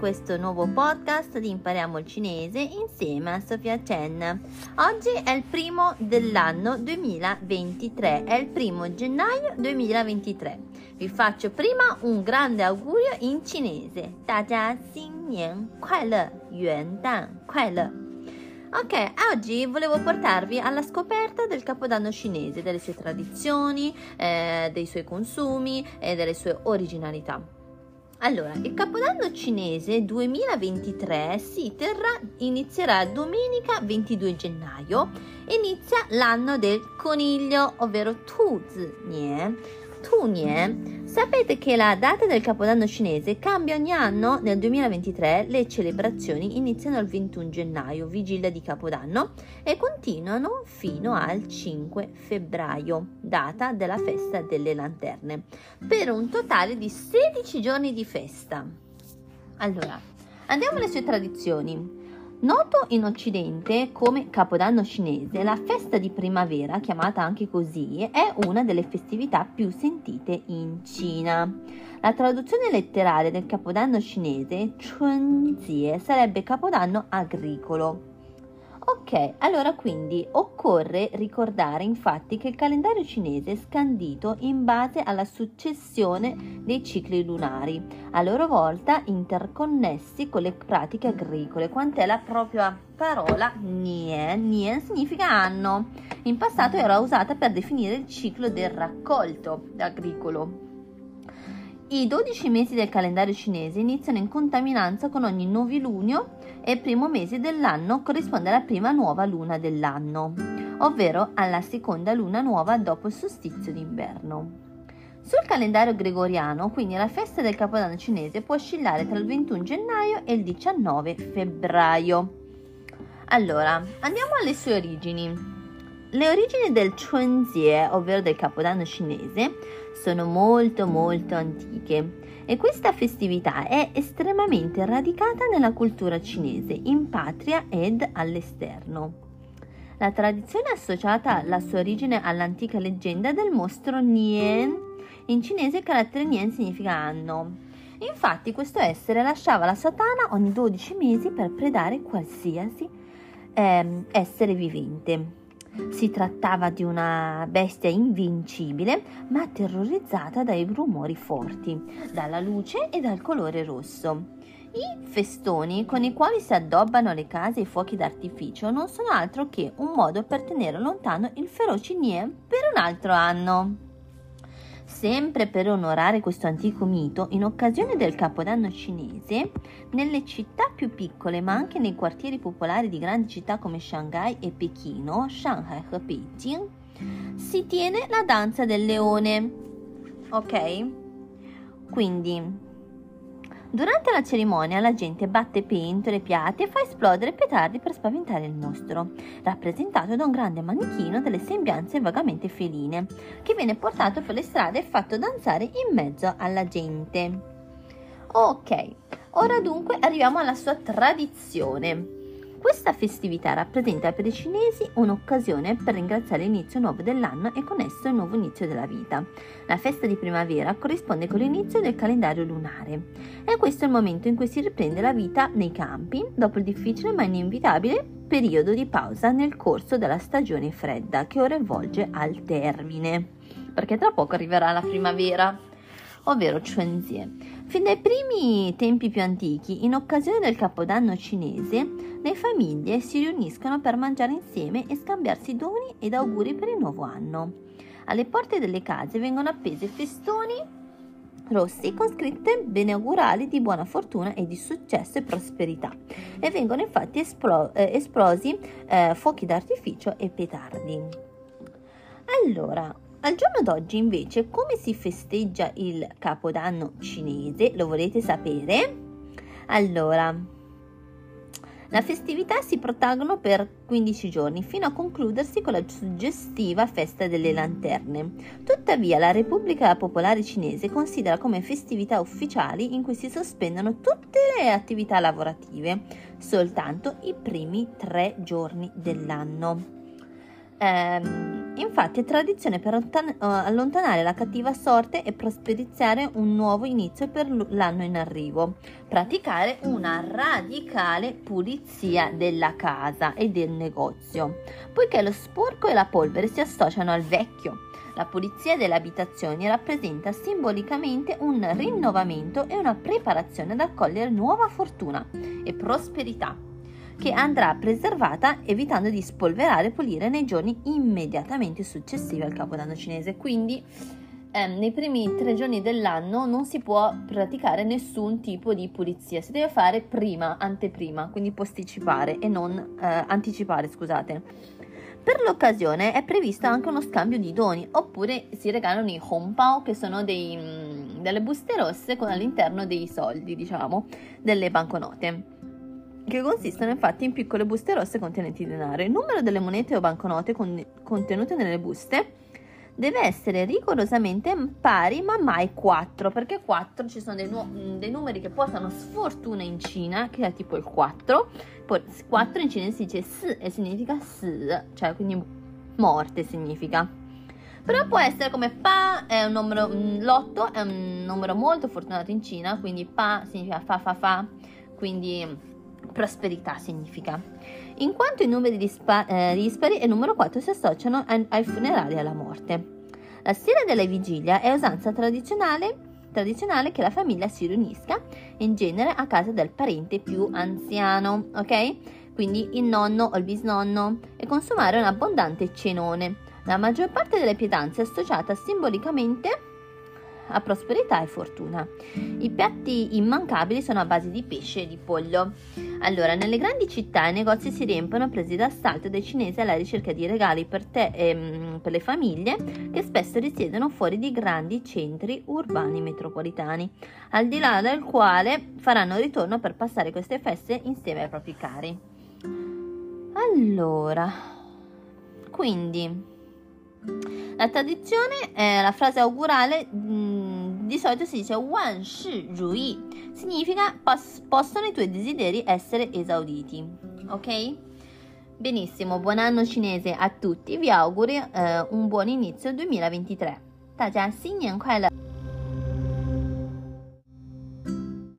questo nuovo podcast di Impariamo il Cinese insieme a Sofia Chen. Oggi è il primo dell'anno 2023, è il 1 gennaio 2023. Vi faccio prima un grande augurio in cinese. Da Jia Xin Nian Kuai Le, Yuan Dan Kuai Le. Ok, oggi volevo portarvi alla scoperta del Capodanno cinese, delle sue tradizioni, dei suoi consumi e delle sue originalità. Allora, il Capodanno cinese 2023 inizierà domenica 22 gennaio. Inizia l'anno del coniglio, ovvero Tu Zi Nian. Sapete che la data del Capodanno cinese cambia ogni anno. Nel 2023 le celebrazioni iniziano il 21 gennaio, vigilia di Capodanno, e continuano fino al 5 febbraio, data della festa delle lanterne, per un totale di 16 giorni di festa. Allora, andiamo alle sue tradizioni. Noto in Occidente come Capodanno cinese, la festa di primavera, chiamata anche così, è una delle festività più sentite in Cina. La traduzione letterale del Capodanno cinese, Chun Jie, sarebbe Capodanno agricolo. Ok, allora quindi occorre ricordare infatti che il calendario cinese è scandito in base alla successione dei cicli lunari, a loro volta interconnessi con le pratiche agricole, quant'è la propria parola nian. Nian significa anno, in passato era usata per definire il ciclo del raccolto agricolo. I 12 mesi del calendario cinese iniziano in concomitanza con ogni novilunio e il primo mese dell'anno corrisponde alla prima nuova luna dell'anno, ovvero alla seconda luna nuova dopo il solstizio d'inverno. Sul calendario gregoriano, quindi, la festa del Capodanno cinese può oscillare tra il 21 gennaio e il 19 febbraio. Allora, andiamo alle sue origini. Le origini del Chun Jie, ovvero del Capodanno cinese, sono molto antiche e questa festività è estremamente radicata nella cultura cinese, in patria ed all'esterno. La tradizione associata la sua origine all'antica leggenda del mostro Nian. In cinese il carattere Nian significa anno. Infatti questo essere lasciava la sua tana ogni 12 mesi per predare qualsiasi essere vivente. Si trattava di una bestia invincibile, ma terrorizzata dai rumori forti, dalla luce e dal colore rosso. I festoni con i quali si addobbano le case e i fuochi d'artificio non sono altro che un modo per tenere lontano il feroce Nian per un altro anno. Sempre per onorare questo antico mito, in occasione del Capodanno cinese, nelle città più piccole ma anche nei quartieri popolari di grandi città come Shanghai e Pechino, Shanghai e Beijing, si tiene la danza del leone. Ok? Quindi, durante la cerimonia la gente batte pentole, piatti e fa esplodere petardi per spaventare il mostro, rappresentato da un grande manichino delle sembianze vagamente feline, che viene portato per le strade e fatto danzare in mezzo alla gente. Ok, ora dunque arriviamo alla sua tradizione. Questa festività rappresenta per i cinesi un'occasione per ringraziare l'inizio nuovo dell'anno e con esso il nuovo inizio della vita. La festa di primavera corrisponde con l'inizio del calendario lunare e questo è il momento in cui si riprende la vita nei campi dopo il difficile ma inevitabile periodo di pausa nel corso della stagione fredda che ora volge al termine, perché tra poco arriverà la primavera, ovvero Chun Jie. Fin dai primi tempi più antichi, in occasione del Capodanno cinese, le famiglie si riuniscono per mangiare insieme e scambiarsi doni ed auguri per il nuovo anno. Alle porte delle case vengono appese festoni rossi con scritte benaugurali di buona fortuna e di successo e prosperità, e vengono infatti esplosi fuochi d'artificio e petardi. Allora, al giorno d'oggi invece come si festeggia il Capodanno cinese? Lo volete sapere? Allora, la festività si protragono per 15 giorni fino a concludersi con la suggestiva festa delle lanterne. Tuttavia la Repubblica Popolare Cinese considera come festività ufficiali in cui si sospendono tutte le attività lavorative, soltanto i primi 3 giorni dell'anno. Infatti è tradizione per allontanare la cattiva sorte e prosperizzare un nuovo inizio per l'anno in arrivo. Praticare una radicale pulizia della casa e del negozio, poiché lo sporco e la polvere si associano al vecchio. La pulizia delle abitazioni rappresenta simbolicamente un rinnovamento e una preparazione ad accogliere nuova fortuna e prosperità, che andrà preservata evitando di spolverare e pulire nei giorni immediatamente successivi al Capodanno cinese. Quindi nei primi 3 giorni dell'anno non si può praticare nessun tipo di pulizia, si deve fare prima, anteprima, quindi posticipare e non anticipare, scusate. Per l'occasione è previsto anche uno scambio di doni, oppure si regalano i hongbao, che sono delle buste rosse con all'interno dei soldi, diciamo, delle banconote, che consistono infatti in piccole buste rosse contenenti denaro. Il numero delle monete o banconote contenute nelle buste deve essere rigorosamente pari, ma mai 4, perché 4 ci sono dei numeri che portano sfortuna in Cina, che è tipo il 4. Poi 4 in cinese si dice si e significa si, cioè quindi morte significa. Però può essere come pa, è un numero, l'8 è un numero molto fortunato in Cina, quindi pa significa fa fa fa, quindi prosperità significa. In quanto i numeri dispari e il numero 4 si associano ai funerali e alla morte. La sera della vigilia è usanza tradizionale che la famiglia si riunisca in genere a casa del parente più anziano, ok? Quindi il nonno o il bisnonno, e consumare un abbondante cenone. La maggior parte delle pietanze è associata simbolicamente a prosperità e fortuna. I piatti immancabili sono a base di pesce e di pollo. Allora, nelle grandi città i negozi si riempiono presi d'assalto dai cinesi alla ricerca di regali per le famiglie che spesso risiedono fuori di grandi centri urbani metropolitani, al di là del quale faranno ritorno per passare queste feste insieme ai propri cari. Allora, quindi la tradizione, la frase augurale di solito si dice Wan Shi Rui, significa possono i tuoi desideri essere esauditi, ok? Benissimo, buon anno cinese a tutti, vi auguro un buon inizio 2023. Da Jia Xin Nian Kuai Le.